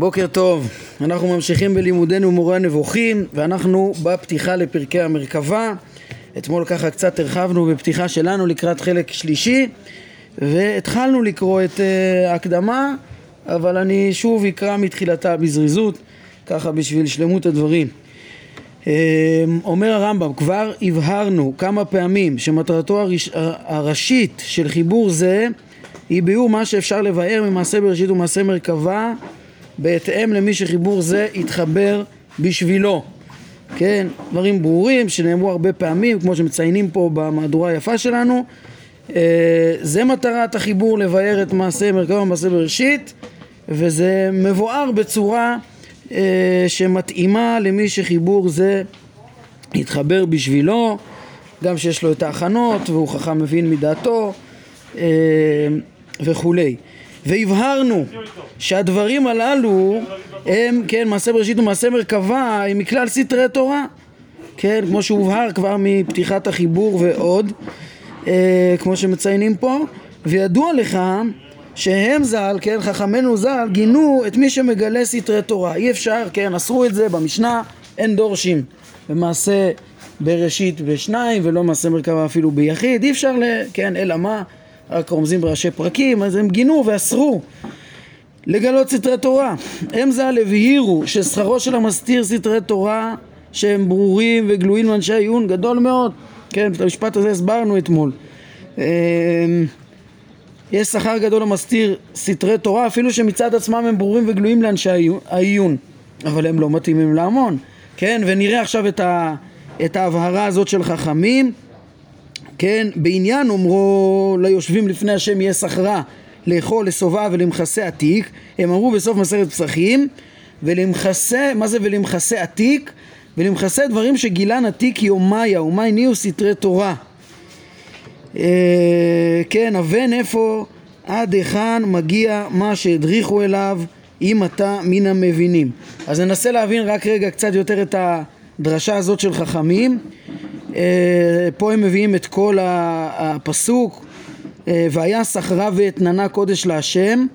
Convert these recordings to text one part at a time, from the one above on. בוקר טוב, אנחנו ממשיכים בלימודנו מורה נבוכים ואנחנו בפתיחה לפרקי המרכבה. אתמול ככה קצת הרחבנו בפתיחה שלנו לקראת חלק שלישי והתחלנו לקרוא את ההקדמה, אבל אני שוב אקרא מתחילתה בזריזות ככה בשביל שלמות הדברים. אומר הרמב"ם, כבר הבהרנו כמה פעמים שמטרתו הראשית של חיבור זה היא ביור מה שאפשר לבאר ממעשה בראשית ומעשה מרכבה בהתאם למי שחיבור זה יתחבר בשבילו. כן, דברים ברורים שנאמרו הרבה פעמים, כמו שמציינים פה במהדורה היפה שלנו. זה מטרת החיבור, לבאר את מעשה מרכבה ומעשה בראשית, וזה מבואר בצורה שמתאימה למי שחיבור זה יתחבר בשבילו, גם שיש לו את ההכנות והוא חכם מבין מדעתו וכולי. והבהרנו שהדברים הללו הם, כן, מעשה בראשית ומעשה מרכבה, הם מכלל סתרי תורה, כן, כמו שהובהר כבר מפתיחת החיבור ועוד, כמו שמציינים פה. וידוע לך שהם ז"ל, כן, חכמנו ז"ל, גינו את מי שמגלה סתרי תורה. אי אפשר, כן, אסרו את זה במשנה, אין דורשים במעשה בראשית בשניים ולא מעשה מרכבה אפילו ביחיד, אי אפשר, כן, אלא מה, רק רומזים בראשי פרקים. אז הם גינו ואסרו לגלות סתרי תורה. הם ז"ל הבהירו ששכרו של המסתיר סתרי תורה שהם ברורים וגלויים לאנשי עיון גדול מאוד. כן, את המשפט הזה הסברנו אתמול. יש שכר גדול למסתיר סתרי תורה, אפילו שמצד עצמם הם ברורים וגלויים לאנשי העיון, אבל הם לא מתאימים להמון. כן, ונראה עכשיו את ההבהרה הזאת של חכמים. כן, בעניין אומרו ליושבים לפני השם יהיה שכרה לאכול, לסובה ולמחסה עתיק, הם אמרו בסוף מסכת פסחים, ולמחסה, מה זה ולמחסה עתיק? ולמחסה דברים שגילן עתיק יומיה, ומי ניהו סתרי תורה. כן, הבן איפה עד היכן מגיע מה שהדריכו אליו, אם אתה מן המבינים. אז ננסה להבין רק רגע קצת יותר את הדרשה הזאת של חכמים. פה הם מביאים את כל הפסוק, והיה שכרה ואתננה קודש להשם,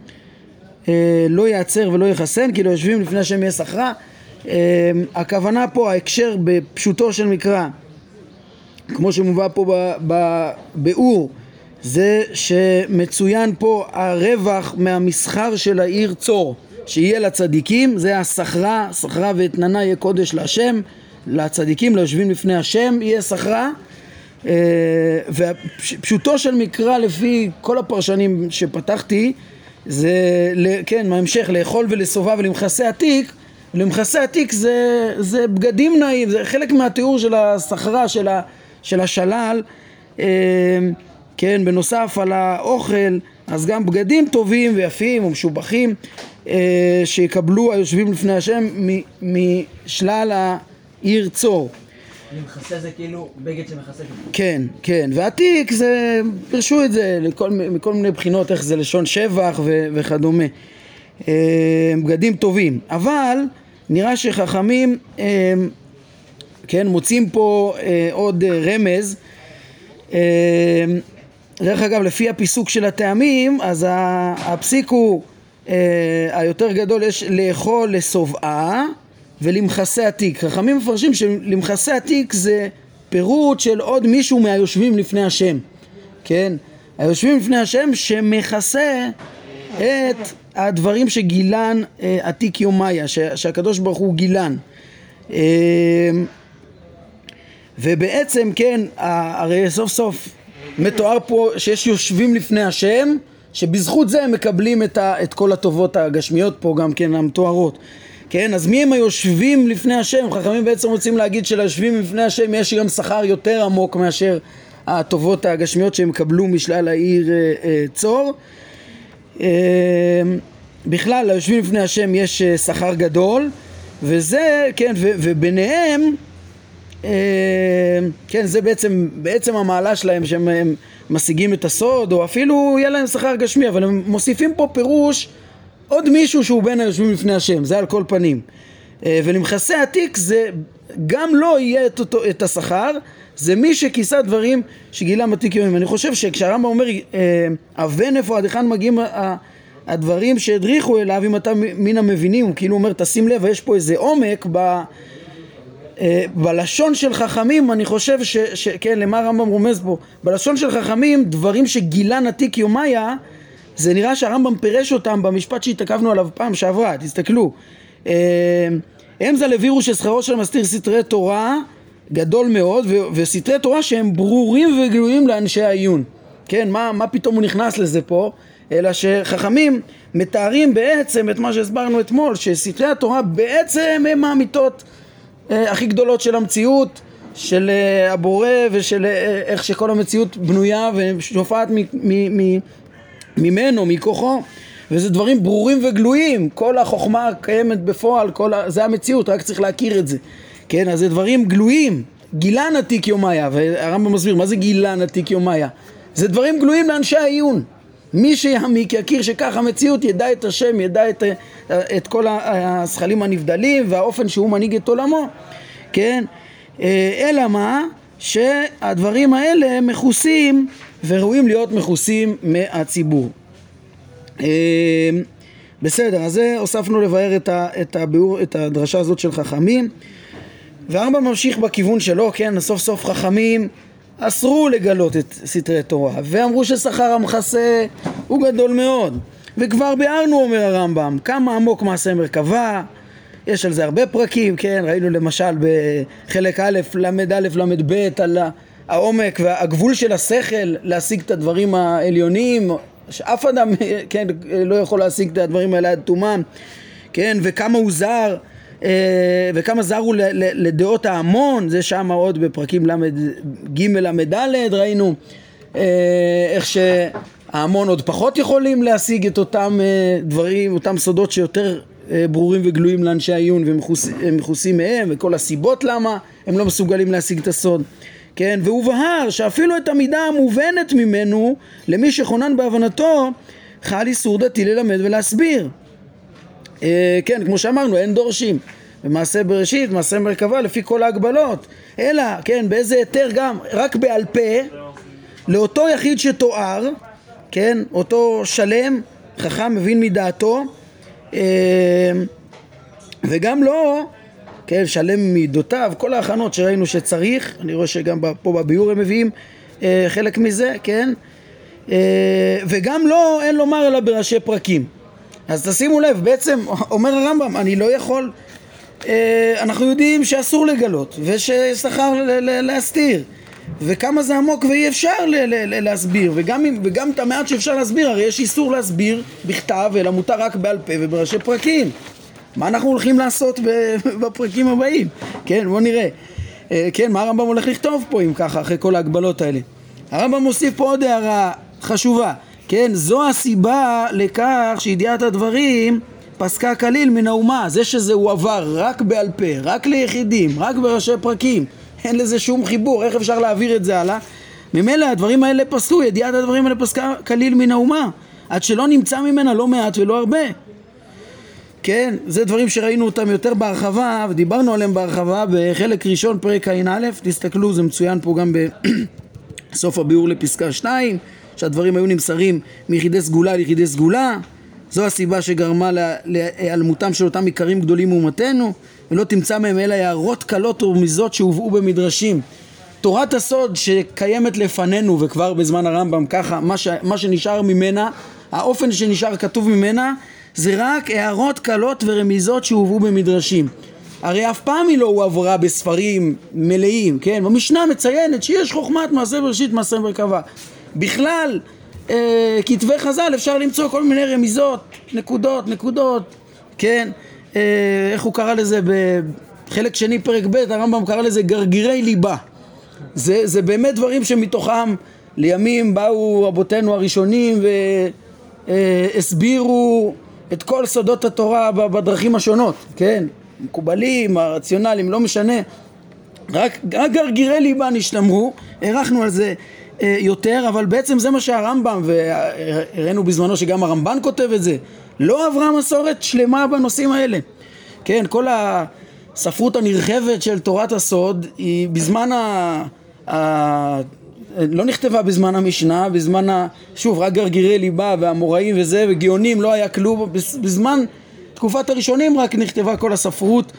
לא יעצר ולא יחסן, כי לא יושבים לפני השם יהיה שכרה. הכוונה פה, ההקשר בפשוטו של מקרא, כמו שמובא פה בביאור, זה שמצוין פה הרווח מהמסחר של העיר צור, שיהיה לצדיקים, זה השכרה, שכרה ואתננה יהיה קודש להשם, לצדיקים, ליושבים לפני השם יהיה שכרה. ופשוטו של מקרא לפי כל הפרשנים שפתחתי זה, כן, מהמשך, לאכול ולסובב ולמחסה עתיק. למחסה עתיק זה בגדים נעים, זה חלק מהתיאור של השכרה של השלל. כן, בנוסף על האוכל, אז גם בגדים טובים ויפים ומשובחים שיקבלו היושבים לפני השם משלל ה עיר צור. למחסה זה כאילו בגד שמחסה. כן, כן. ועתיק זה, פרשו את זה מכל מיני בחינות, איך זה לשון שבח וכדומה. בגדים טובים. אבל נראה שחכמים, כן, מוצאים פה עוד רמז. דרך אגב, לפי הפיסוק של הטעמים, אז הפסיק הוא היותר גדול, יש לאכול לסובעה ולמחסה עתיק. חכמים מפרשים שלמחסה עתיק זה פירוט של עוד מישהו מהיושבים לפני השם. כן, היושבים לפני השם שמחסה את הדברים שגילן עתיק יומיה, שהקדוש ברוך הוא גילן. ובעצם, כן, הרי סוף סוף מתואר פה שיש יושבים לפני השם, שבזכות זה הם מקבלים את כל הטובות הגשמיות פה גם כן המתוארות. כן, אז מי הם היושבים לפני השם? חכמים בעצם רוצים להגיד שליושבים לפני השם יש גם שכר יותר עמוק מאשר הטובות הגשמיות שהם קבלו משלל העיר צור. בכלל, ליושבים לפני השם יש שכר גדול, וזה, כן, וביניהם, כן, זה בעצם המעלה שלהם שהם משיגים את הסוד, או אפילו יהיה להם שכר גשמי, אבל הם מוסיפים פה פירוש עוד מישהו שהוא בין היושבים לפני השם, זה על כל פנים. ולמחסה עתיק זה גם לא יהיה את השכר, זה מי שכיסה דברים שגילה מתיק יומים. אני חושב שכשהרמב"ם אומר אבן איפה עד היכן מגיעים הדברים שהדריכו אליו, אם אתה מן המבינים, הוא כאילו אומר, תשים לב, יש פה איזה עומק בלשון של חכמים, אני חושב כן, למה הרמב"ם רומז פה? בלשון של חכמים, דברים שגילה נתיק יומיה, זה נראה שהרמב"ם פירש אותם במשפט שהתעכבנו עליו פעם שעברה, תסתכלו. הם זה לבירו ששכרו של מסתיר סתרי תורה גדול מאוד, וסתרי תורה שהם ברורים וגלויים לאנשי העיון. כן, מה פתאום הוא נכנס לזה פה? אלא שחכמים מתארים בעצם את מה שהסברנו אתמול, שסתרי התורה בעצם הם האמיתות הכי גדולות של המציאות, של הבורא ושל איך שכל המציאות בנויה ושופעת ממנו, מכוחו, וזה דברים ברורים וגלויים, כל החוכמה קיימת בפועל, זה המציאות, רק צריך להכיר את זה. כן, אז זה דברים גלויים, גילה נתיק יומיה, והרמב"ם מסביר, מה זה גילה נתיק יומיה? זה דברים גלויים לאנשי העיון. מי שיעמיק יכיר שכך המציאות, ידע את השם, ידע את כל השכלים הנבדלים והאופן שהוא מנהיג את עולמו. כן? אלא מה? שהדברים האלה מכוסים וראויים להיות מכוסים מהציבור. בסדר, אז זה הוספנו לבאר את הדרשה הזאת של חכמים. והרמב"ם ממשיך בכיוון שלו, כן? סוף סוף חכמים אסרו לגלות את סתרי תורה, ואמרו ששכר המחסה הוא גדול מאוד, וכבר ביארנו, אומר הרמב"ם, כמה עמוק מעשה מרכבה, יש על זה הרבה פרקים, כן, ראינו למשל בחלק א', למד ב', על העומק והגבול של השכל להשיג את הדברים העליונים, שאף אדם, כן, לא יכול להשיג את הדברים האלה עד תומם, כן, וכמה הוא זר, וכמה זרו לדעות ההמון, זה שם עוד בפרקים ג', למד ד', ראינו איך שההמון עוד פחות יכולים להשיג את אותם דברים, אותם סודות שיותר ברורים וגלויים לאנשי העיון, והם מכוסים מהם, וכל הסיבות למה הם לא מסוגלים להשיג את הסוד. כן, והובהר שאפילו את המידה המובנת ממנו, למי שחונן בהבנתו, חל איסור דתי ללמד ולהסביר. כן, כמו שאמרנו, אין דורשים במעשה בראשית, מעשה מרכבה, לפי כל ההגבלות, אלא, כן, באיזה היתר גם, רק בעל פה לאותו יחיד שתואר, כן, אותו שלם, חכם, מבין מדעתו, וגם לא, כן, שלם מידותיו, כל ההכנות שראינו שצריך, אני רואה שגם פה בביור הם מביאים חלק מזה, כן, וגם לא, אין לומר אלא בראשי פרקים. אז תשימו לב, בעצם אומר הרמב"ם, אני לא יכול, אנחנו יודעים שאסור לגלות וששכר להסתיר, וכמה זה עמוק ואי אפשר להסביר, וגם את המעט שאפשר להסביר, הרי יש איסור להסביר בכתב אלא מותר רק בעל פה ובראשי פרקים. מה אנחנו הולכים לעשות בפרקים הבאים? כן, בוא נראה, כן, מה הרמב"ם הולך לכתוב פה אם ככה, אחרי כל ההגבלות האלה? הרמב"ם מוסיף פה עוד הערה חשובה, כן, זו הסיבה לכך שידיעת הדברים פסקה כליל מן האומה. זה שזה הוא עבר רק בעל פה, רק ליחידים, רק בראשי פרקים, אין לזה שום חיבור, איך אפשר להעביר את זה הלאה? ממילא הדברים האלה פסקו, ידיעת הדברים האלה פסקה כליל מן האומה, עד שלא נמצא ממנה לא מעט ולא הרבה. כן, זה דברים שראינו אותם יותר בהרחבה ודיברנו עליהם בהרחבה בחלק ראשון פרק ע"א, תסתכלו, זה מצוין פה גם בסוף הביאור לפסקה 2, שהדברים היו נמסרים מיחידי סגולה ליחידי סגולה, זו הסיבה שגרמה להיעלמותם של אותם עיקרים גדולים ומתנו, ולא תמצא מהם אלא הערות קלות ומזות שהובאו במדרשים. תורת הסוד שקיימת לפנינו, וכבר בזמן הרמב"ם ככה, מה שנשאר ממנה, האופן שנשאר כתוב ממנה, זה רק הערות קלות ורמיזות שהובאו במדרשים. הרי אף פעם היא לא הועברה בספרים מלאים, כן? המשנה מציינת שיש חוכמת מעשה בראשית, מעשה מרכבה. בכלל, כתבי חז"ל אפשר למצוא כל מיני רמיזות, נקודות, כן, איך הוא קרא לזה בחלק שני פרק ב', הרמב"ם קרא לזה גרגירי ליבה. זה באמת דברים שמתוכם לימים באו אבותינו הראשונים והסבירו את כל סודות התורה בדרכים השונות, כן, מקובלים, הרציונליים, לא משנה, רק גרגירי ליבה נשתמרו, ערכנו על זה יותר, אבל בעצם זה מה שהרמב"ם, והראינו בזמנו שגם הרמב"ן כותב את זה, לא עברה מסורת שלמה בנושאים האלה. כן, כל הספרות הנרחבת של תורת הסוד היא בזמן לא נכתבה בזמן המשנה, בזמן שוב רק גרגירי ליבה והמוראים וזה וגאונים, לא היה כלום, בזמן תקופת הראשונים רק נכתבה כל הספרות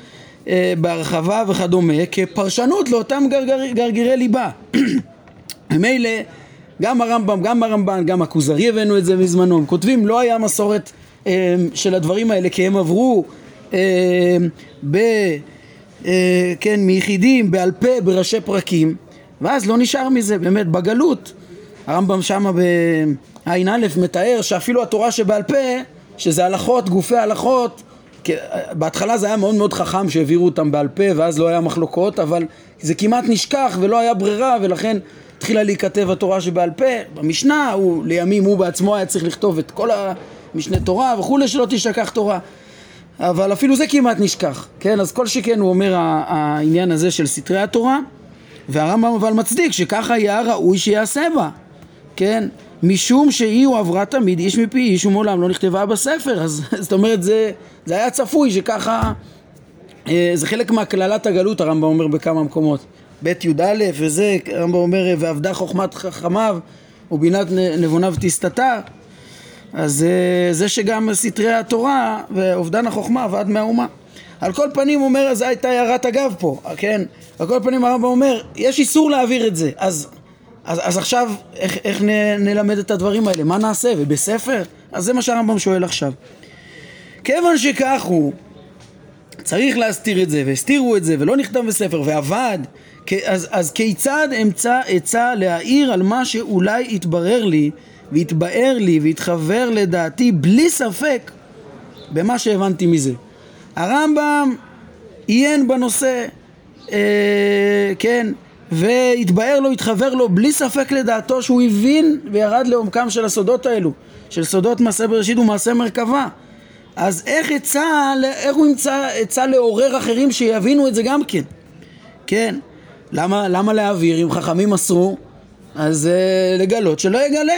בהרחבה וכדומה, כפרשנות לאותם גרגירי ליבה. ממילא גם הרמב"ם, גם הרמב"ן, גם הכוזרי הבאנו את זה מזמנו, הם כותבים, לא היה מסורת של הדברים האלה, כי הם עברו כן, מיחידים, בעל פה, בראשי פרקים, ואז לא נשאר מזה, באמת בגלות. הרמב"ם שמה בעין א' מתאר שאפילו התורה שבעל פה, שזה הלכות, גופי הלכות, בהתחלה זה היה מאוד מאוד חכם שהעבירו אותם בעל פה ואז לא היה מחלוקות, אבל זה כמעט נשכח ולא היה ברירה, ולכן התחילה להיכתב התורה שבעל פה במשנה. הוא לימים הוא בעצמו היה צריך לכתוב את כל המשנה תורה וכולי, שלא תשכח תורה, אבל אפילו זה כמעט נשכח, כן? אז כל שכן הוא אומר העניין הזה של סתרי התורה, והרמב"ם אבל מצדיק שככה היה ראוי שיעשה בה, כן? משום שהיא הועברה תמיד איש מפי איש ומעולם לא נכתבה בספר. אז זאת אומרת זה היה צפוי שככה, זה חלק מהכללת הגלות. הרמב"ם אומר בכמה מקומות, בית י' א' וזה, הרמב"ם אומר ועבדה חוכמת חכמיו ובינת נבוניו תסתתר. אז זה שגם סתרי התורה ואובדן החוכמה עבד מהאומה. על כל פנים אומר, אז הייתה הערת אגב פה, כן? על כל פנים הרמב"ם אומר יש איסור להעביר את זה, אז עכשיו איך נלמד את הדברים האלה? מה נעשה? ובספר? אז זה מה שהרמב"ם שואל עכשיו. כיוון שכך הוא צריך להסתיר את זה, והסתירו את זה ולא נכתב בספר ועבד, אז כיצד אמצא עצה להעיר על מה שאולי יתברר לי ויתבאר לי ויתחבר לדעתי בלי ספק במה שהבנתי מזה? הרמב"ם עיין בנושא, כן, והתבאר לו, התחבר לו בלי ספק לדעתו, שהוא הבין וירד לעומקם של הסודות האלו, של סודות מעשה בראשית ומעשה מרכבה. אז איך הוא ימצא לעורר אחרים שיבינו את זה גם כן? כן, למה להעביר? אם חכמים אסרו, אז לגלות שלא יגלה.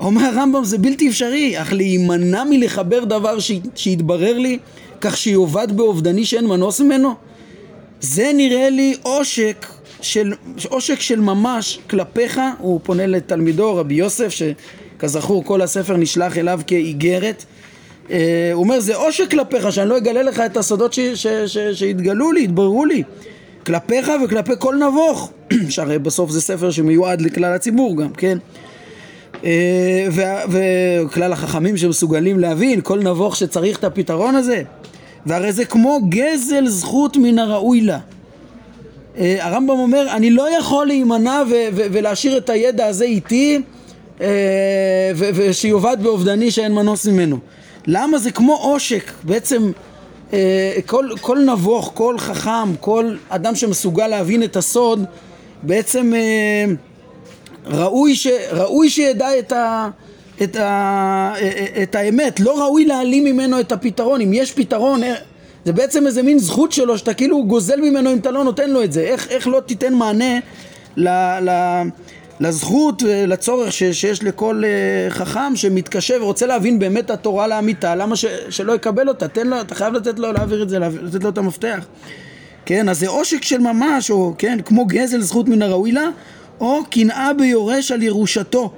אומר הרמב"ם, זה בלתי אפשרי, אך להימנע מלחבר דבר שיתברר לי כך שיובד באובדני שאין מנוס ממנו, זה נראה לי עושק של ממש כלפיך. הוא פונה לתלמידו רבי יוסף, שכזכור כל הספר נשלח אליו כאיגרת. הוא אומר, זה עושק כלפיך שאני לא אגלה לך את הסודות שהתגלו לי, התבררו לי, כלפיך וכלפי כל נבוך. שהרי בסוף זה ספר שמיועד לכלל הציבור גם, כן? וכלל החכמים שמסוגלים להבין, כל נבוך שצריך את הפתרון הזה. והרי זה כמו גזל זכות מן הראוי לה. הרמב"ם אומר, אני לא יכול להימנע ולהשאיר את הידע הזה איתי ושיובד באובדני שאין מנוס ממנו. למה? זה כמו עושק. בעצם כל נבוך, כל חכם, כל אדם שמסוגל להבין את הסוד, בעצם ראוי שידע את האמת, לא ראוי להעלים ממנו את הפתרון. אם יש פתרון, זה בעצם איזה מין זכות שלו שאתה כאילו גוזל ממנו אם אתה לא נותן לו את זה. איך לא תיתן מענה לזכות, לצורך שיש לכל חכם שמתקשה ורוצה להבין באמת התורה לאמיתה? למה שלא יקבל אותה? תן לו, אתה חייב לתת לו להעביר את זה, לתת לו את המפתח, כן? אז זה עושק של ממש, או כן, כמו גזל זכות מן הראוי לה, או קנאה ביורש על ירושתו,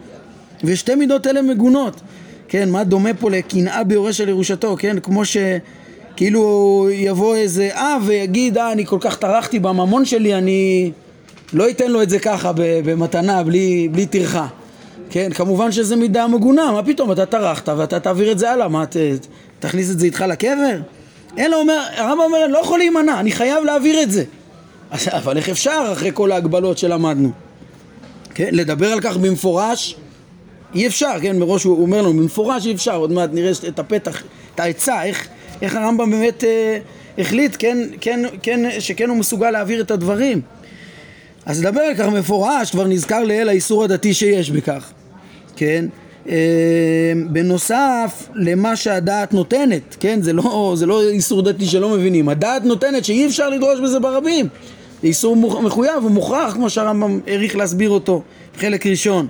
ושתי מידות אלה מגונות. כן, מה דומה פה לקנאה ביורש על ירושתו? כן, כמו שכאילו יבוא איזה אב ויגיד, אני כל כך טרחתי בממון שלי, אני לא אתן לו את זה ככה במתנה, בלי תרחה. כן, כמובן שזה מידה מגונה, מה פתאום אתה טרחת ואתה תעביר את זה הלאה, מה תכניס את זה איתך לקבר? אלא אומר, הרמב"ם אומר, לא יכול להימנע, אני חייב להעביר את זה. אבל איך אפשר אחרי כל ההגבלות שלמדנו? כן, לדבר על כך במפורש אי אפשר, כן? מראש הוא אומר לנו במפורש אי אפשר. עוד מעט נראה את הפתח, את העצה, איך הרמב"ם באמת החליט, כן, שכן הוא מסוגל להעביר את הדברים. אז לדבר על כך מפורש, כבר נזכר לאל האיסור הדתי שיש בכך, כן? בנוסף למה שהדעת נותנת, כן? זה לא איסור דתי שלא מבינים, הדעת נותנת שאי אפשר לדרוש בזה ברבים, זה איסור מחויב ומוכרח, כמו שהרמב"ם העריך להסביר אותו בחלק ראשון.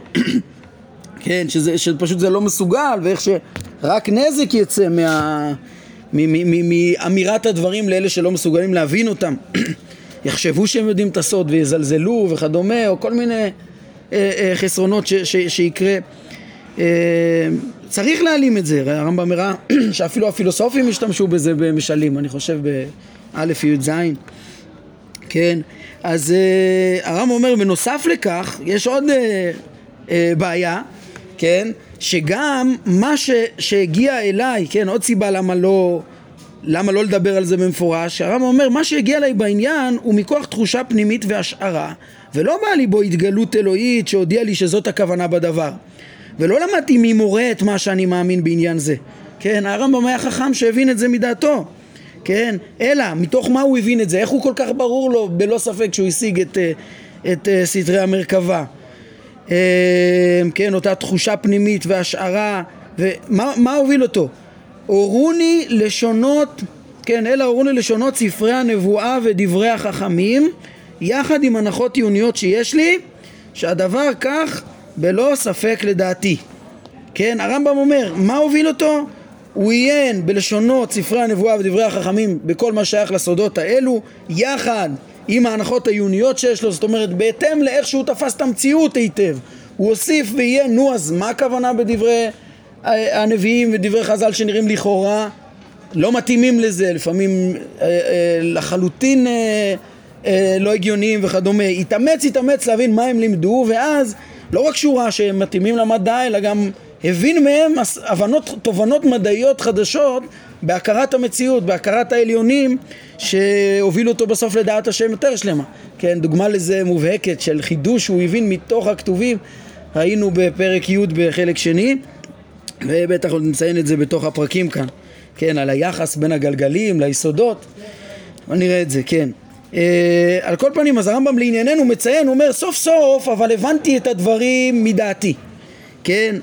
כן, שפשוט זה לא מסוגל, ואיך שרק נזק יצא מאמירת הדברים לאלה שלא מסוגלים להבין אותם. יחשבו שהם יודעים את הסוד ויזלזלו וכדומה, או כל מיני חסרונות שיקרה. צריך להעלים את זה. הרמב"ם הראה שאפילו הפילוסופים השתמשו בזה במשלים, אני חושב באלף י' ז'. כן, אז הרמב"ם אומר, בנוסף לכך, יש עוד בעיה, כן, שגם מה שהגיע אליי, כן, עוד סיבה למה לא לדבר על זה במפורש. הרמב"ם אומר, מה שהגיע אליי בעניין הוא מכוח תחושה פנימית והשערה, ולא בא לי בו התגלות אלוהית שהודיע לי שזאת הכוונה בדבר, ולא למדתי ממורה את מה שאני מאמין בעניין זה. כן, הרמב"ם היה חכם שהבין את זה מדעתו, כן, אלא מתוך מה הוא הבין את זה, איך הוא כל כך ברור לו בלא ספק שהוא השיג את סתרי המרכבה, כן, אותה תחושה פנימית והשערה. ומה הוביל אותו? אורוני לשונות, כן, אלא אורוני לשונות ספרי הנבואה ודברי החכמים, יחד עם הנחות עיוניות שיש לי, שהדבר כך בלא ספק לדעתי. כן, הרמב"ם אומר, מה הוביל אותו? הוא עיין בלשונות ספרי הנבואה ודברי החכמים, בכל מה שייך לסודות האלו, יחד עם ההנחות העיוניות שיש לו, זאת אומרת, בהתאם לאיך שהוא תפס את המציאות היטב, הוא הוסיף ועיין, אז מה הכוונה בדברי הנביאים ודברי חז"ל שנראים לכאורה לא מתאימים לזה, לפעמים לחלוטין לא הגיוניים וכדומה. התאמץ להבין מה הם לימדו, ואז לא רק שהוא ראה שהם מתאימים למדע, אלא גם הבין מהם תובנות מדעיות חדשות בהכרת המציאות, בהכרת העליונים, שהובילו אותו בסוף לדעת השם יותר שלמה. כן, דוגמה לזה מובהקת של חידוש הוא הבין מתוך הכתובים, ראינו בפרק י' בחלק שני, ובטח עוד נציין את זה בתוך הפרקים כאן, כן, על היחס בין הגלגלים ליסודות, אבל נראה את זה, כן. על כל פנים, אז הרמב"ם לענייננו מציין, הוא אומר, סוף סוף אבל הבנתי את הדברים מדעתי, כן,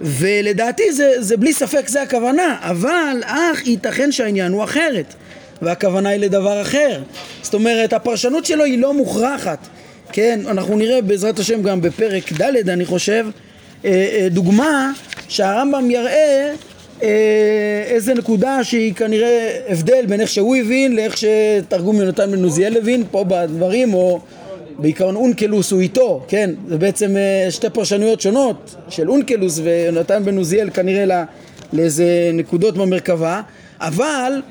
ולדעתי זה בלי ספק זה הכוונה, אבל אך ייתכן שהעניין הוא אחרת, והכוונה היא לדבר אחר. זאת אומרת, הפרשנות שלו היא לא מוכרחת, כן, אנחנו נראה בעזרת השם גם בפרק ד' אני חושב, דוגמה שהרמב"ם יראה איזה נקודה שהיא כנראה הבדל בין איך שהוא הבין לאיך שתרגום יונתן בן עוזיאל הבין פה בדברים, או בעיקרון אונקלוס הוא איתו, כן, זה בעצם שתי פרשנויות שונות של אונקלוס ויונתן בן עוזיאל כנראה לאיזה נקודות במרכבה. אבל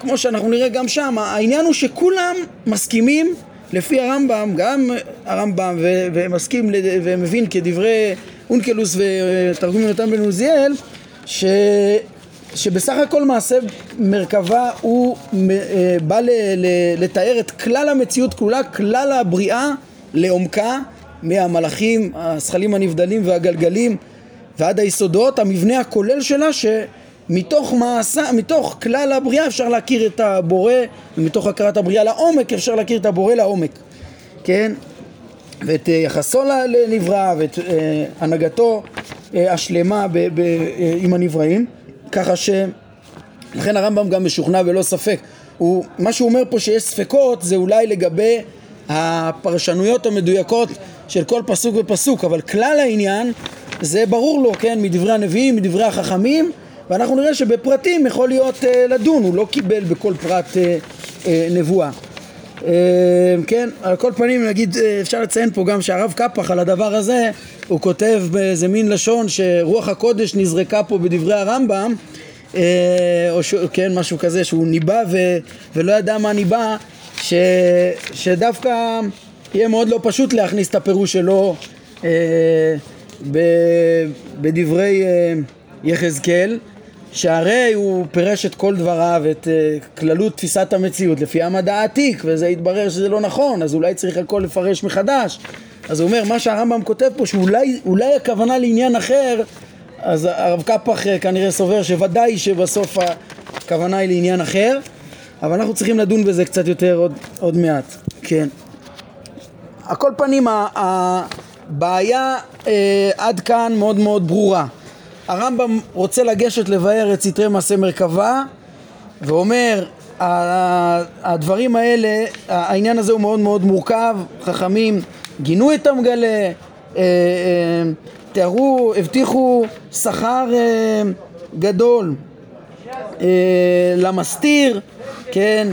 כמו שאנחנו נראה גם שם, העניין הוא שכולם מסכימים לפי הרמב"ם, גם הרמב"ם ומסכים ומבין כדברי אונקלוס ותרגום יונתן בן עוזיאל, שבסך הכל מעשה מרכבה הוא בא לתאר את כלל המציאות כולה, כלל הבריאה לעומקה, מהמלאכים, השכלים הנבדלים והגלגלים ועד היסודות, המבנה הכולל שלה, מתוך כלל הבריאה אפשר להכיר את הבורא, ומתוך הכרת הבריאה לעומק אפשר להכיר את הבורא לעומק, כן, ואת יחסו לנברא ואת הנהגתו השלמה עם הנבראים, ככה לכן הרמב"ם גם משוכנע ולא ספק. מה שהוא אומר פה שיש ספקות זה אולי לגבי הפרשנויות המדויקות של כל פסוק ופסוק, אבל כלל העניין זה ברור לו, כן, מדברי הנביאים, מדברי החכמים, ואנחנו נראה שבפרטים יכול להיות לדון, הוא לא קיבל בכל פרט נבואה. כן, על כל פנים נגיד, אפשר לציין פה גם שהרב קפח על הדבר הזה הוא כותב באיזה מין לשון שרוח הקודש נזרקה פה בדברי הרמב"ם, או כן, משהו כזה, שהוא ניבא ולא ידע מה ניבא, שדווקא יהיה מאוד לא פשוט להכניס את הפירוש שלו בדברי יחזקאל, שהרי הוא פירש את כל דבריו, את כללות תפיסת המציאות לפי המדע העתיק, וזה התברר שזה לא נכון, אז אולי צריך הכל לפרש מחדש. אז הוא אומר, מה שהרמב"ם כותב פה שאולי הכוונה לעניין אחר, אז הרב קפח כנראה סובר שוודאי שבסוף הכוונה היא לעניין אחר, אבל אנחנו צריכים לדון בזה קצת יותר עוד מעט, כן. על כל פנים, הבעיה עד כאן מאוד מאוד ברורה. הרמב"ם רוצה לגשת לבאר את סתרי מעשה מרכבה, ואומר, הדברים האלה, העניין הזה הוא מאוד מאוד מורכב, חכמים גינו את המגלה, תיארו, הבטיחו שכר גדול, למסתיר, כן,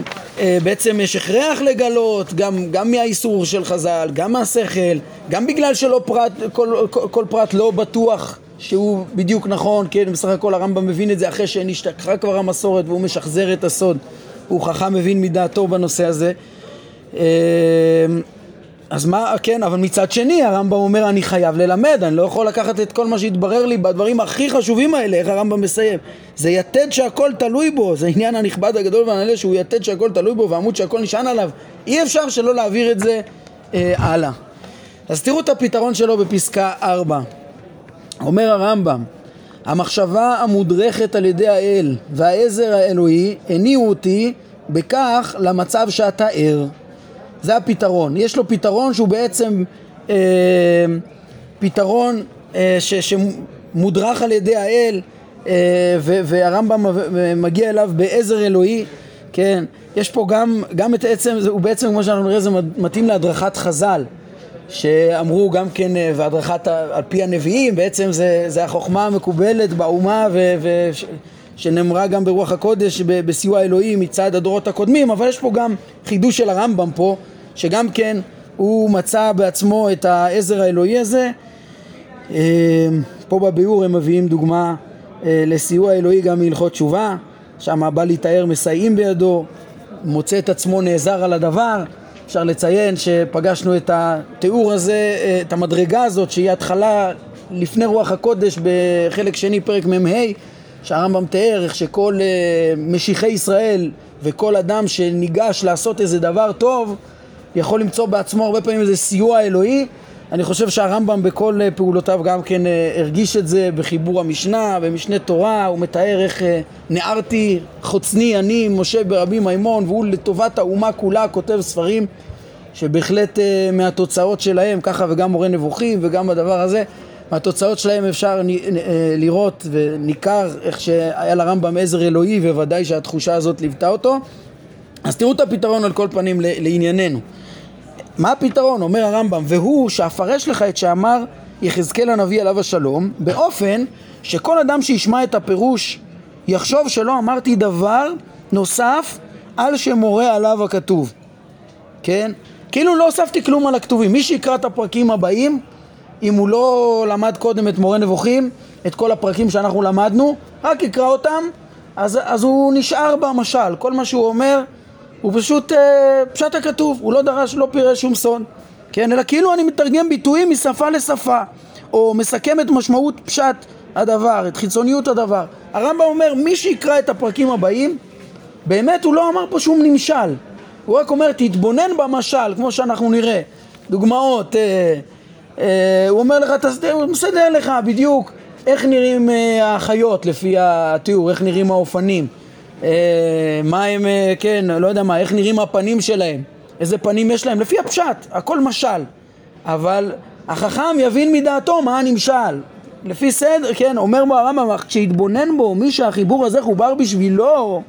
בעצם יש הכרח לגלות, גם מהאיסור של חז"ל, גם מהשכל, גם בגלל שלא פרט, כל פרט לא בטוח שהוא בדיוק נכון, כן, בסך הכל הרמב"ם מבין את זה אחרי שנשתכחה כבר המסורת והוא משחזר את הסוד, הוא חכם מבין מדעתו בנושא הזה. אז מה, כן, אבל מצד שני הרמב"ם אומר אני חייב ללמד, אני לא יכול לקחת את כל מה שהתברר לי בדברים הכי חשובים האלה. איך הרמב"ם מסיים? זה יתד שהכל תלוי בו, זה עניין הנכבד הגדול והנעלה שהוא יתד שהכל תלוי בו ועמוד שהכל נשען עליו, אי אפשר שלא להעביר את זה הלאה. אז תראו את הפתרון שלו בפסקה 4. אומר הרמב"ם, המחשבה המודרכת על ידי האל והעזר האלוהי הניעו אותי בכך למצב שאתה ער. זה הפתרון. יש לו פתרון שהוא בעצם פתרון שמודרך על ידי האל, והרמב"ם מגיע אליו בעזר אלוהי, כן? יש פה גם את עצם, הוא בעצם כמו שאנחנו נראה זה מתאים להדרכת חז"ל, שאמרו גם כן והדרכת על פי הנביאים, בעצם זה החוכמה המקובלת באומה שנאמרה גם ברוח הקודש בסיוע אלוהי מצד הדורות הקודמים. אבל יש פה גם חידוש של הרמב"ם פה, שגם כן הוא מצא בעצמו את העזר האלוהי הזה. פה בביאור הם מביאים דוגמה לסיוע אלוהי גם מהלכות תשובה, שם הבא להתאר מסייעים בידו, מוצא את עצמו נעזר על הדבר. אפשר לציין שפגשנו את התיאור הזה, את המדרגה הזאת שהיא התחלה לפני רוח הקודש בחלק שני פרק מ"ה, שהרמב"ם תיאר איך שכל משיחי ישראל וכל אדם שניגש לעשות איזה דבר טוב יכול למצוא בעצמו הרבה פעמים איזה סיוע אלוהי. אני חושב שהרמב"ם בכל פעולותיו גם כן הרגיש את זה בחיבור המשנה, במשנה תורה, הוא מתאר איך נערתי חוצני אני משה ברבי מימון, והוא לטובת האומה כולה כותב ספרים שבהחלט מהתוצאות שלהם, ככה וגם מורה נבוכים וגם הדבר הזה, מהתוצאות שלהם אפשר לראות וניכר איך שהיה לרמב"ם עזר אלוהי, וודאי שהתחושה הזאת ליוותה אותו. אז תראו את הפתרון על כל פנים לענייננו. מה הפתרון? אומר הרמב"ם, והוא שאפרש לך את שאמר יחזקאל הנביא עליו השלום, באופן שכל אדם שישמע את הפירוש יחשוב שלא אמרתי דבר נוסף על שמורה עליו הכתוב. כן? כאילו לא הוספתי כלום על הכתובים. מי שיקרא את הפרקים הבאים, אם הוא לא למד קודם את מורה נבוכים, את כל הפרקים שאנחנו למדנו, רק יקרא אותם, אז הוא נשאר במשל. כל מה שהוא אומר הוא פשוט פשט הכתוב, הוא לא דרש, לא פירש שום סוד, כן? אלא כאילו אני מתרגם ביטויים משפה לשפה, או מסכם את משמעות פשט הדבר, את חיצוניות הדבר. הרמב"ם אומר, מי שיקרא את הפרקים הבאים, באמת הוא לא אמר פה שום נמשל, הוא רק אומר, תתבונן במשל, כמו שאנחנו נראה, דוגמאות, הוא אומר לך, הוא מסדר לך בדיוק איך נראים החיות לפי התיאור, איך נראים האופנים, מה הם, כן, לא יודע מה, איך נראים הפנים שלהם, איזה פנים יש להם, לפי הפשט, הכל משל. אבל החכם יבין מדעתו מה הנמשל, לפי סדר, כן, אומר בו הרמב"ם, כשהתבונן בו מי שהחיבור הזה חובר בשבילו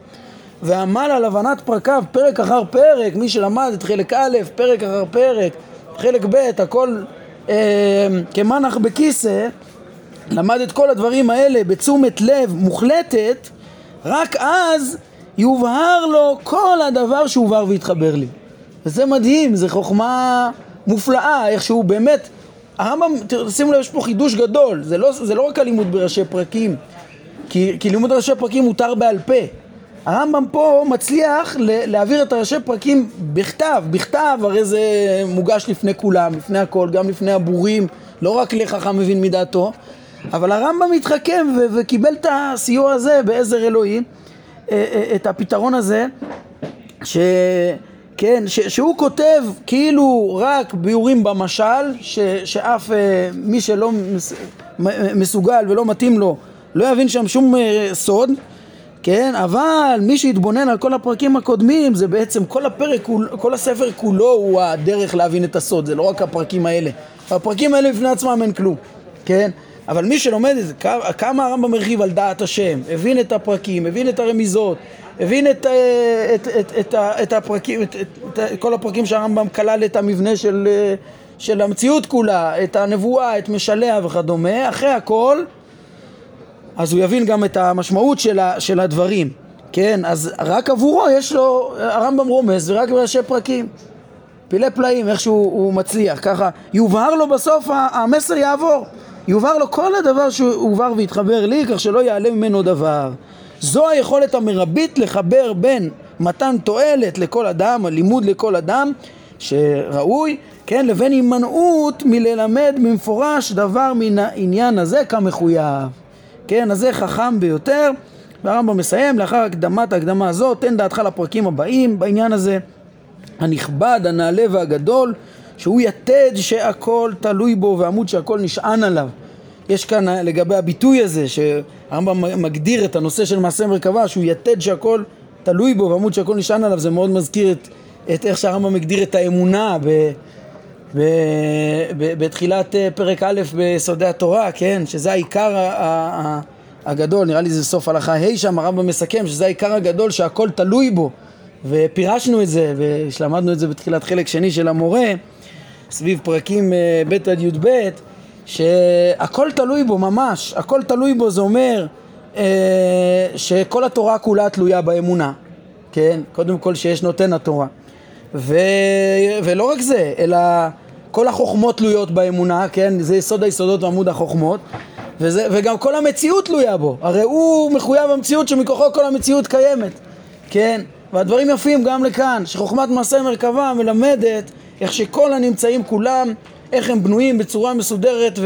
ועמל על הבנת פרקיו פרק אחר פרק, מי שלמד את חלק א', פרק אחר פרק, חלק ב', הכל כמנח בכיסא, למד את כל הדברים האלה בתשומת לב מוחלטת, רק אז יובהר לו כל הדבר שהובהר והתחבר לי. וזה מדהים, זה חוכמה מופלאה, איכשהו באמת, הרמב"ם, שימו לב, יש פה חידוש גדול, זה לא רק הלימוד בראשי פרקים, כי לימוד בראשי פרקים מותר בעל פה. הרמב"ם פה מצליח להעביר את הראשי פרקים בכתב, הרי זה מוגש לפני כולם, לפני הכל, גם לפני הבורים, לא רק לחכם מבין מדעתו, אבל הרמב"ם מתחכם וקיבל את הסיוע הזה בעזר אלוהי, את הפתרון הזה, כן, שהוא כותב כאילו רק ביורים במשל, שאף מי שלא מסוגל ולא מתאים לו, לא יבין שם שום סוד, כן, אבל מי שהתבונן על כל הפרקים הקודמים, זה בעצם כל הפרק, כל הספר כולו הוא הדרך להבין את הסוד, זה לא רק הפרקים האלה. הפרקים האלה בפני עצמם אין כלום, כן? אבל מי שלומד את זה, כמה הרמב"ם מרחיב על דעת השם, הבין את הפרקים, הבין את הרמיזות, הבין את הפרקים, את כל הפרקים שהרמב"ם כלל את המבנה של המציאות כולה, את הנבואה, את משליה וכדומה, אחרי הכל אז הוא יבין גם את המשמעות של הדברים, כן? אז רק עבורו יש לו, הרמב"ם רומז, ורק בראשי פרקים, פילי פלאים, איכשהו הוא מצליח, ככה יובהר לו בסוף, המסר יעבור, יובהר לו כל הדבר שהובהר והתחבר לי, כך שלא יעלה ממנו דבר. זו היכולת המרבית לחבר בין מתן תועלת לכל אדם, הלימוד לכל אדם שראוי, כן, לבין הימנעות מללמד במפורש דבר מן העניין הזה כמחויב, כן, אז זה חכם ביותר. והרמב"ם מסיים, לאחר הקדמה הזאת, תן דעתך לפרקים הבאים בעניין הזה הנכבד, הנעלה והגדול, שהוא יתד שהכל תלוי בו ועמוד שהכל נשען עליו. יש כאן לגבי הביטוי הזה שהרמב"ם מגדיר את הנושא של מעשה מרכבה, שהוא יתד שהכל תלוי בו ועמוד שהכל נשען עליו. זה מאוד מזכיר את איך שהרמב"ם מגדיר את האמונה בתחילת פרק א' בסודי התורה, כן, שזה העיקר הגדול, נראה לי זה סוף הלכה ה' שם הרמב"ם מסכם, שזה העיקר הגדול שהכל תלוי בו, ופירשנו את זה ושלמדנו את זה בתחילת חלק שני של המורה סביב פרקים ב' עד י' ב', שהכל תלוי בו ממש, הכל תלוי בו זה אומר שכל התורה כולה תלויה באמונה, כן, קודם כל שיש נותן התורה, ולא רק זה, אלא כל החוכמות תלויות באמונה, כן, זה יסוד היסודות ועמוד החוכמות, וגם כל המציאות תלויה בו, הרי הוא מחויב המציאות שמכוחו כל המציאות קיימת, כן, והדברים יפים גם לכאן, שחוכמת מעשה מרכבה מלמדת איך שכל הנמצאים כולם, איך הם בנויים בצורה מסודרת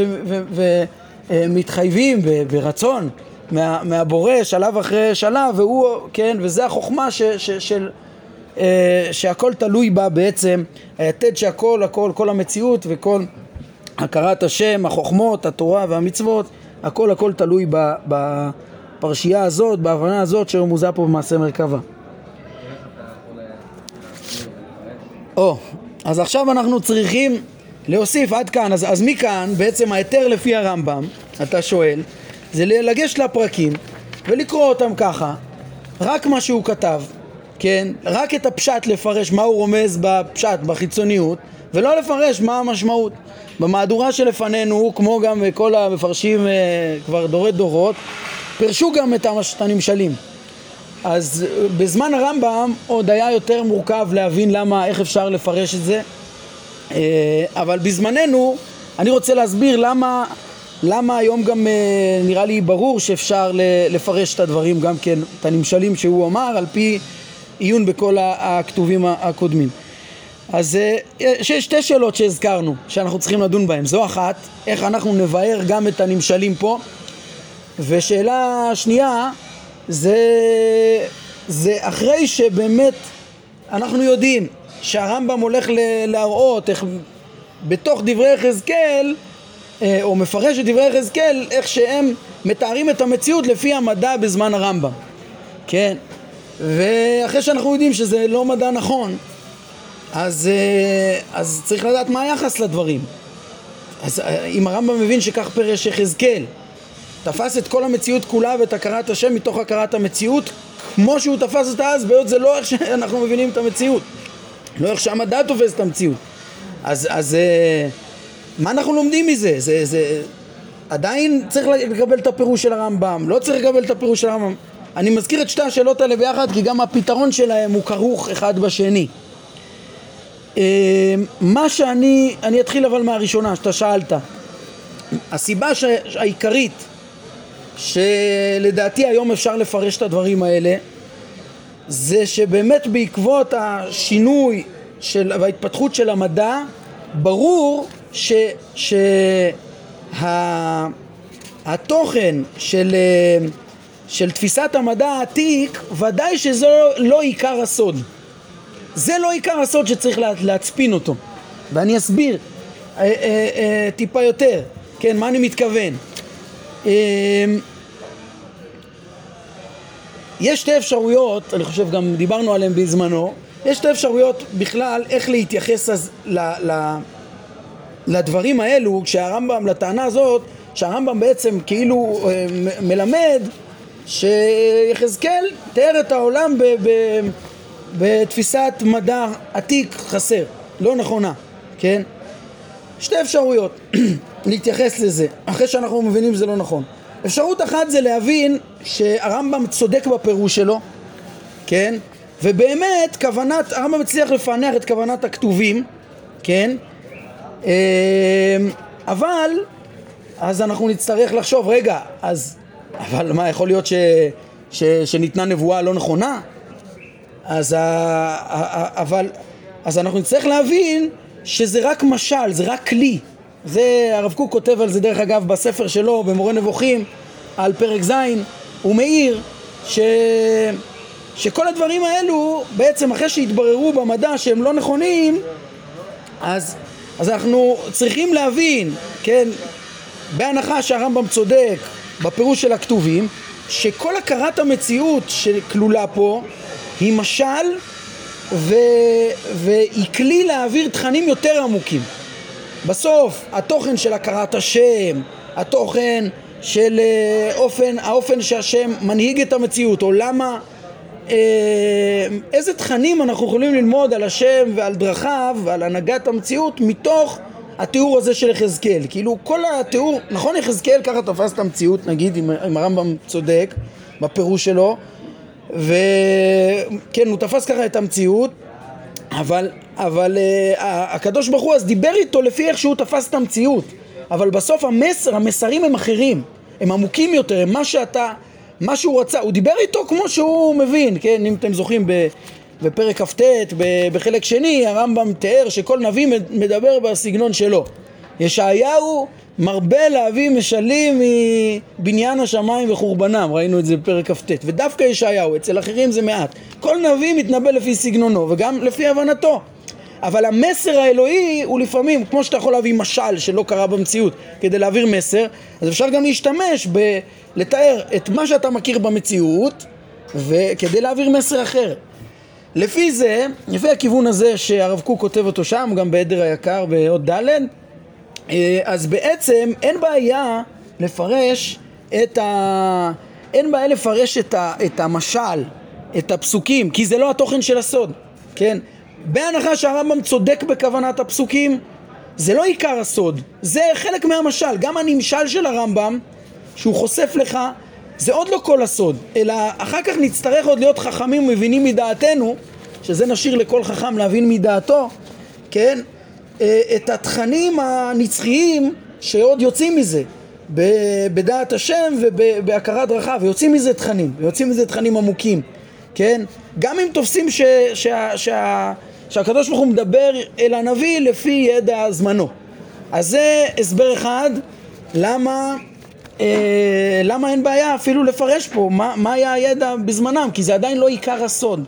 ומתחייבים ברצון מהבורא שלב אחרי שלב, והוא, כן, וזה החוכמה של שהכל תלוי בה בעצם, היתד שהכל, הכל, כל המציאות וכל הכרת השם, החוכמות, התורה והמצוות, הכל הכל תלוי בפרשייה הזאת, בהבנה הזאת שרמוזה פה במעשה מרכבה. אז עכשיו אנחנו צריכים להוסיף עד כאן, אז מכאן בעצם ההיתר לפי הרמב"ם, אתה שואל, זה לגש לפרקים ולקרוא אותם ככה, רק מה שהוא כתב, כן, רק את הפשט לפרש, מה הוא רומז בפשט, בחיצוניות, ולא לפרש מה המשמעות. במהדורה שלפנינו, כמו גם כל המפרשים כבר דורי דורות, פרשו גם את הנמשלים. אז בזמן הרמב"ם עוד היה יותר מורכב להבין למה, איך אפשר לפרש את זה, אבל בזמננו אני רוצה להסביר למה היום גם נראה לי ברור שאפשר לפרש את הדברים גם כן, את הנמשלים שהוא אמר, על פי עיון בכל הכתובים הקודמים. אז יש שתי שאלות שהזכרנו שאנחנו צריכים לדון בהן. זו אחת, איך אנחנו נבהר גם את הנמשלים פה, ושאלה שנייה זה אחרי שבאמת אנחנו יודעים שהרמב"ם הולך להראות איך בתוך דברי יחזקאל, או מפרש את דברי יחזקאל, איך שהם מתארים את המציאות לפי המדע בזמן הרמב"ם, כן, ואחרי שאנחנו יודעים שזה לא מדע נכון, אז צריך לדעת מה היחס לדברים. אז אם הרמב"ם מבין שכך פרש יחזקאל, תפס את כל המציאות כולה ואת הכרת השם מתוך הכרת המציאות כמו שהוא תפס אותה, אז בעוד זה לא איך שאנחנו מבינים את המציאות, לא איך שהמדע תופס את המציאות. אז מה אנחנו לומדים מזה? זה עדיין צריך לקבל את הפירוש של הרמב"ם, לא צריך לקבל את הפירוש של הרמב"ם. אני מזכיר את שתי השאלות האלה ביחד כי גם הפתרון שלהם הוא כרוך אחד בשני. מה שאני אתחיל אבל מהראשונה שאתה שאלת. הסיבה העיקרית שלדעתי היום אפשר לפרש את הדברים האלה, זה שבאמת בעקבות השינוי וההתפתחות של המדע, ברור שהתוכן של תפיסת המדע העתיק, ודאי שזה לא עיקר הסוד. זה לא עיקר הסוד שצריך להצפין אותו. ואני אסביר טיפה יותר, כן, מה אני מתכוון. יש שתי אפשרויות, אני חושב גם דיברנו עליהן בזמנו, יש שתי אפשרויות בכלל איך להתייחס אז לדברים האלו, כשהרמב"ם, לטענה הזאת, שהרמב"ם בעצם כאילו מלמד שיחזקאל תיאר את העולם בתפיסת מדע עתיק חסר, לא נכונה, כן? שתי אפשרויות להתייחס לזה, אחרי שאנחנו מבינים שזה לא נכון. אפשרות אחת זה להבין שהרמב"ם צודק בפירוש שלו, כן? ובאמת כוונת, הרמב"ם הצליח לפענח את כוונת הכתובים, כן? אבל, אז אנחנו נצטרך לחשוב, רגע, אז, אבל מה, יכול להיות שניתנה נבואה לא נכונה? אז אנחנו נצטרך להבין שזה רק משל, זה רק כלי. זה, הרב קוק כותב על זה דרך אגב בספר שלו, במורה נבוכים, על פרק זין, הוא מאיר שכל הדברים האלו, בעצם אחרי שהתבררו במדע שהם לא נכונים, אז אנחנו צריכים להבין, כן, בהנחה שהרמב"ם צודק בפירוש של הכתובים, שכל הכרת המציאות שכלולה פה היא משל והיא כלי להעביר תכנים יותר עמוקים. בסוף התוכן של הכרת השם, התוכן של האופן שהשם מנהיג את המציאות, או למה, איזה תכנים אנחנו יכולים ללמוד על השם ועל דרכיו ועל הנהגת המציאות מתוך התיאור הזה של יחזקאל. כאילו כל התיאור, נכון, יחזקאל ככה תפס את המציאות, נגיד, אם הרמב"ם צודק בפירוש שלו, וכן, הוא תפס ככה את המציאות, אבל הקדוש ברוך הוא אז דיבר איתו לפי איך שהוא תפס את המציאות, אבל בסוף המסרים הם אחרים, הם עמוקים יותר, הם מה שהוא רצה, הוא דיבר איתו כמו שהוא מבין, כן? אם אתם זוכרים בפרק כ"ט בחלק שני, הרמב"ם תיאר שכל נביא מדבר בסגנון שלו. ישעיהו מרבה להביא משלים מבניין השמיים וחורבנם, ראינו את זה בפרק כ"ט, ודווקא ישעיהו, אצל אחרים זה מעט. כל נביא מתנבא לפי סגנונו וגם לפי הבנתו, אבל המסר האלוהי הוא לפעמים, כמו שאתה יכול להביא משל שלא קרה במציאות כדי להעביר מסר, אז אפשר גם להשתמש לתאר את מה שאתה מכיר במציאות וכדי להעביר מסר אחר. לפי זה, לפי הכיוון הזה שהרב קוק כותב אותו שם, גם בעדר היקר בעוד ד', אז בעצם אין בעיה לפרש את המשל, את הפסוקים, כי זה לא התוכן של הסוד, כן? בהנחה שהרמב"ם צודק בכוונת הפסוקים, זה לא עיקר הסוד, זה חלק מהמשל. גם הנמשל של הרמב"ם שהוא חושף לך, זה עוד לא כל הסוד, אלא אחר כך נצטרך עוד להיות חכמים ומבינים מדעתנו, שזה נשאיר לכל חכם להבין מדעתו, כן? את התכנים הנצחיים שעוד יוצאים מזה, בדעת השם ובהכרת דרכיו, ויוצאים מזה תכנים, ויוצאים מזה תכנים עמוקים, כן? גם אם תופסים שהקדוש ברוך הוא מדבר אל הנביא לפי ידע זמנו. אז זה הסבר אחד, למה אין בעיה אפילו לפרש פה מה היה הידע בזמנם, כי זה עדיין לא עיקר הסוד,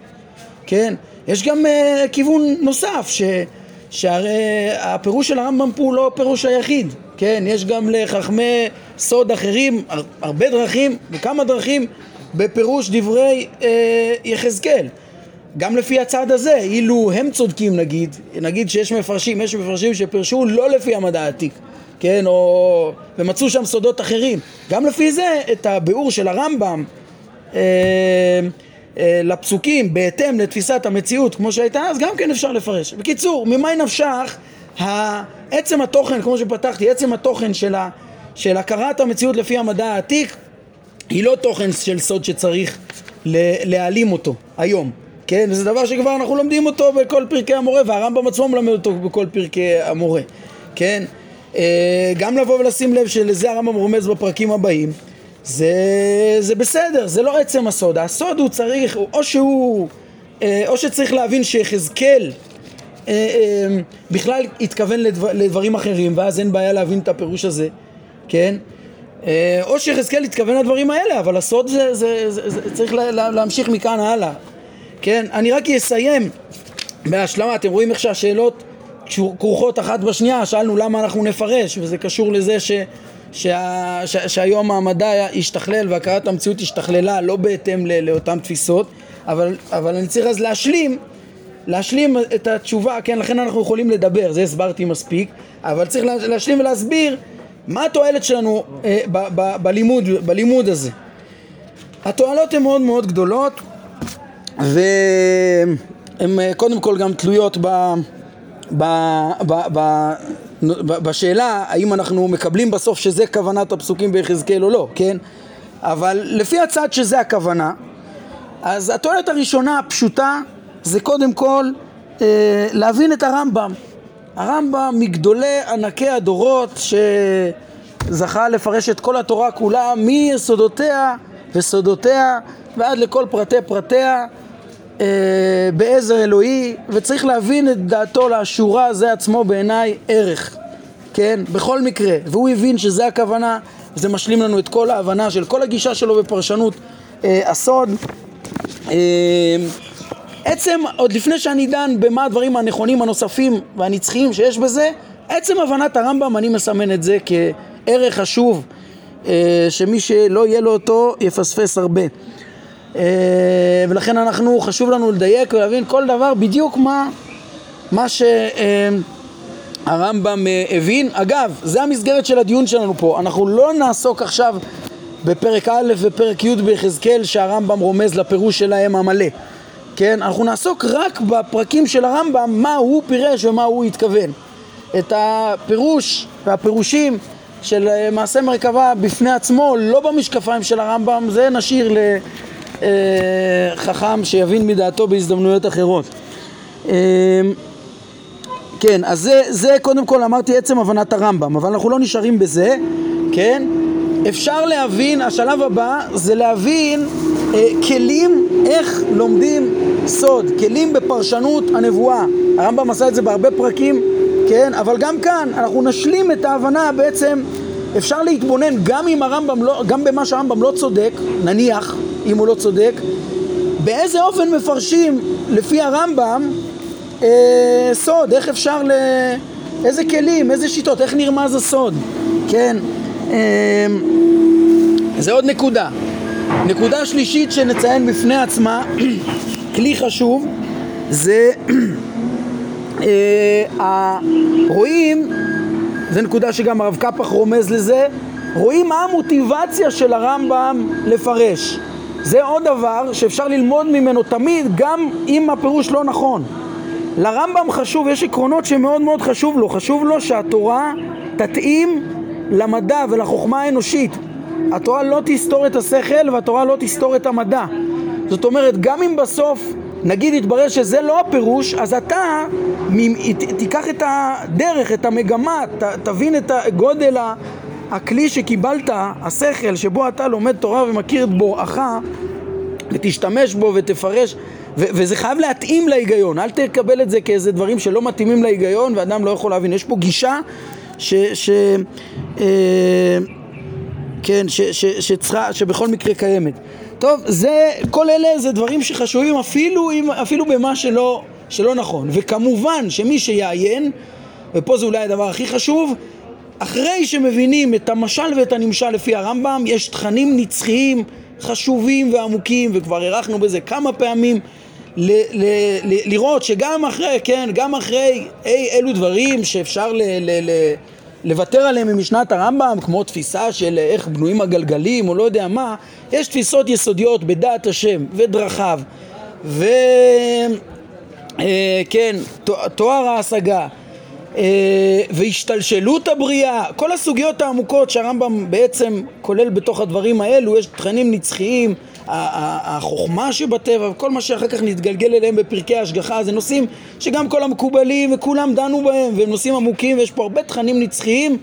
כן? יש גם כיוון נוסף, שהרי הפירוש של הרמב"ם פה הוא לא פירוש היחיד, כן? יש גם לחכמי סוד אחרים הרבה דרכים, וכמה דרכים בפירוש דברי יחזקאל, גם לפי הצד הזה. אילו הם צודקים, נגיד שיש מפרשים שפרשו לא לפי המדע העתיק, כן, או ומצאו שם סודות אחרים, גם לפי זה את הביאור של הרמב"ם לפסוקים בהתאם לתפיסת המציאות כמו שהייתה אז, גם כן אפשר לפרש. בקיצור, ממי נפשך עצם התוכן, כמו שפתחתי, עצם התוכן של הכרת המציאות לפי המדע העתיק היא לא תוכן של סוד שצריך להעלים אותו היום, כן? וזה דבר שכבר אנחנו לומדים אותו בכל פרקי המורה, והרמב"ם עצמו מלמד אותו בכל פרקי המורה, כן? גם לבוא ולשים לב שלזה הרמב"ם רומז בפרקים הבאים, זה בסדר, זה לא עצם הסוד. הסוד הוא צריך, או שצריך להבין שיחזקאל בכלל התכוון לדברים אחרים, ואז אין בעיה להבין את הפירוש הזה, כן? או שיחזקאל התכוון לדברים האלה, אבל הסוד זה צריך להמשיך מכאן הלאה, כן? אני רק אסיים בהשלמה. אתם רואים איך שהשאלות כרוכות אחת בשנייה. שאלנו למה אנחנו נפרש, וזה קשור לזה שהיום המדע השתכלל והכרת המציאות השתכללה לא בהתאם לאותן תפיסות, אבל אני צריך אז להשלים את התשובה, כן? לכן אנחנו יכולים לדבר, זה הסברתי מספיק, אבל צריך להשלים ולהסביר מה התועלת שלנו בלימוד הזה. התועלות הן מאוד מאוד גדולות, והן קודם כל גם תלויות בשאלה האם אנחנו מקבלים בסוף שזה כוונת הפסוקים ביחזקאל או לא, כן? אבל לפי הצד שזה הכוונה, אז התועלת הראשונה הפשוטה זה קודם כל להבין את הרמב"ם. הרמב"ם מגדולי ענקי הדורות שזכה לפרש את כל התורה כולה מיסודותיה וסודותיה ועד לכל פרטי פרטיה בעזר אלוהי, וצריך להבין את דעתו לאשורה, זה עצמו בעיניי ערך, כן? בכל מקרה, והוא הבין שזה הכוונה, זה משלים לנו את כל ההבנה של כל הגישה שלו בפרשנות הסוד. עצם, עוד לפני שאני דן במה הדברים הנכונים הנוספים והנצחיים שיש בזה, עצם הבנת הרמב"ם אני מסמן את זה כערך חשוב, שמי שלא יהיה לו אותו יפספס הרבה. ולכן אנחנו, חשוב לנו לדייק ולהבין כל דבר בדיוק מה שהרמב"ם הבין. אגב, זה המסגרת של הדיון שלנו פה, אנחנו לא נעסוק עכשיו בפרק א' ופרק י' ביחזקאל שהרמב"ם רומז לפירוש שלהם המלא, כן? אנחנו נעסוק רק בפרקים של הרמב"ם, מה הוא פירש ומה הוא התכוון. את הפירוש והפירושים של מעשה מרכבה בפני עצמו, לא במשקפיים של הרמב"ם, זה נשאיר לחכם שיבין מדעתו בהזדמנויות אחרות. כן, אז זה קודם כל אמרתי עצם הבנת הרמב"ם, אבל אנחנו לא נשארים בזה, כן? אפשר להבין, השלב הבא זה להבין כלים איך לומדים סוד, כלים בפרשנות הנבואה. הרמב"ם עשה את זה בהרבה פרקים, כן? אבל גם כאן אנחנו נשלים את ההבנה. בעצם אפשר להתבונן גם אם הרמב"ם לא, גם במה שהרמב"ם לא צודק, נניח אם הוא לא צודק, באיזה אופן מפרשים לפי הרמב"ם סוד, איך אפשר איזה כלים, איזה שיטות, איך נרמז הסוד, כן? זה עוד נקודה. נקודה שלישית שנציין בפני עצמה, כלי חשוב, זה רואים, זה נקודה שגם הרב קפח רומז לזה, רואים מה המוטיבציה של הרמב"ם לפרש. זה עוד דבר שאפשר ללמוד ממנו תמיד, גם אם הפירוש לא נכון. לרמב"ם חשוב, יש עקרונות שמאוד מאוד חשוב לו שהתורה תתאים למדע ולחוכמה האנושית. התורה לא תסתור את השכל והתורה לא תסתור את המדע. זאת אומרת, גם אם בסוף נגיד יתברר שזה לא הפירוש, אז אתה תיקח את הדרך, את המגמה, תבין את גודל הכלי שקיבלת, השכל שבו אתה לומד תורה ומכיר את בוראך, ותשתמש בו ותפרש, וזה חייב להתאים להיגיון. אל תקבל את זה כאיזה דברים שלא מתאימים להיגיון ואדם לא יכול להבין. יש פה גישה כן, שצריכה, שבכל מקרה קיימת. טוב, זה, כל אלה זה דברים שחשובים אפילו במה שלא נכון. וכמובן שמי שיעיין, ופה זה אולי הדבר הכי חשוב, אחרי שמבינים את המשל ואת הנמשל לפי הרמב"ם, יש תכנים נצחיים, חשובים ועמוקים, וכבר ערכנו בזה כמה פעמים, לראות שגם אחרי, כן, גם אחרי אילו דברים שאפשר לוותר עליהם ממשנת הרמב"ם, כמו תפיסה של איך בנויים הגלגלים או לא יודע מה, יש תפיסות יסודיות בדעת השם ודרכיו וכן תואר ההשגה והשתלשלות הבריאה, כל הסוגיות העמוקות שהרמב"ם בעצם כולל בתוך הדברים האלו, יש תכנים נצחיים, החוכמה שבטבע, כל מה שאחר כך נתגלגל אליהם בפרקי ההשגחה, זה נושאים שגם כל המקובלים וכולם דנו בהם, והם נושאים עמוקים, ויש פה הרבה תכנים נצחיים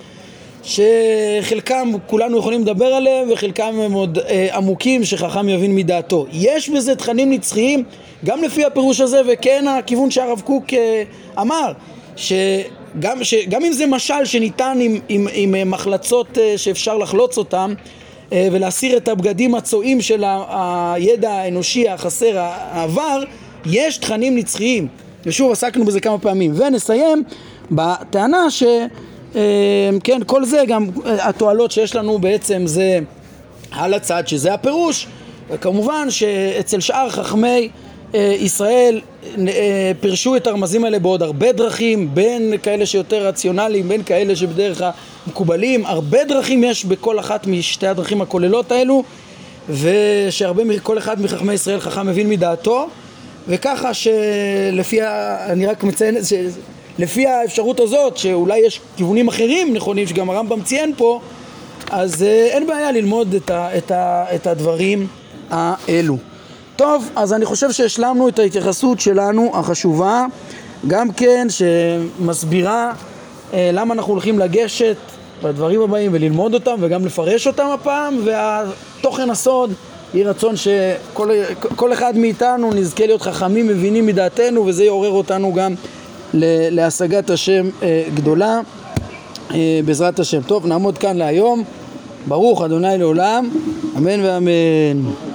שחלקם כולנו יכולים לדבר עליהם וחלקם הם עוד עמוקים שחכם יבין מדעתו. יש בזה תכנים נצחיים גם לפי הפירוש הזה, וכן הכיוון שהרב קוק אמר, שגם אם זה משל שניתן עם מחלצות שאפשר לחלוץ אותם ולהסיר את הבגדים הצועים של הידע האנושי החסר העבר, יש תכנים נצחיים. ושוב, עסקנו בזה כמה פעמים. ונסיים בטענה שכן, כל זה, גם התועלות שיש לנו בעצם זה על הצד שזה הפירוש, וכמובן שאצל שאר חכמי ישראל פרשו את הרמזים האלה בעוד הרבה דרכים, בין כאלה שיותר רציונליים, בין כאלה שבדרך המקובלים, הרבה דרכים יש בכל אחת משתי הדרכים הכוללות האלו, ושהרבה מכל אחד מחכמי ישראל חכם מבין מדעתו, וככה שלפי, אני רק מציין, לפי האפשרות הזאת, שאולי יש כיוונים אחרים נכונים שגם הרמב"ם ציין פה, אז אין בעיה ללמוד את הדברים האלו. טוב, אז אני חושב שהשלמנו את ההתייחסות שלנו החשובה, גם כן שמסבירה למה אנחנו הולכים לגשת בדברים הבאים וללמוד אותם וגם לפרש אותם הפעם, והתוכן הסוד היא רצון שכל אחד מאיתנו נזכה להיות חכמים מבינים מדעתנו, וזה יעורר אותנו גם להשגת השם גדולה בעזרת השם. טוב, נעמוד כאן להיום. ברוך אדוני לעולם, אמן ואמן.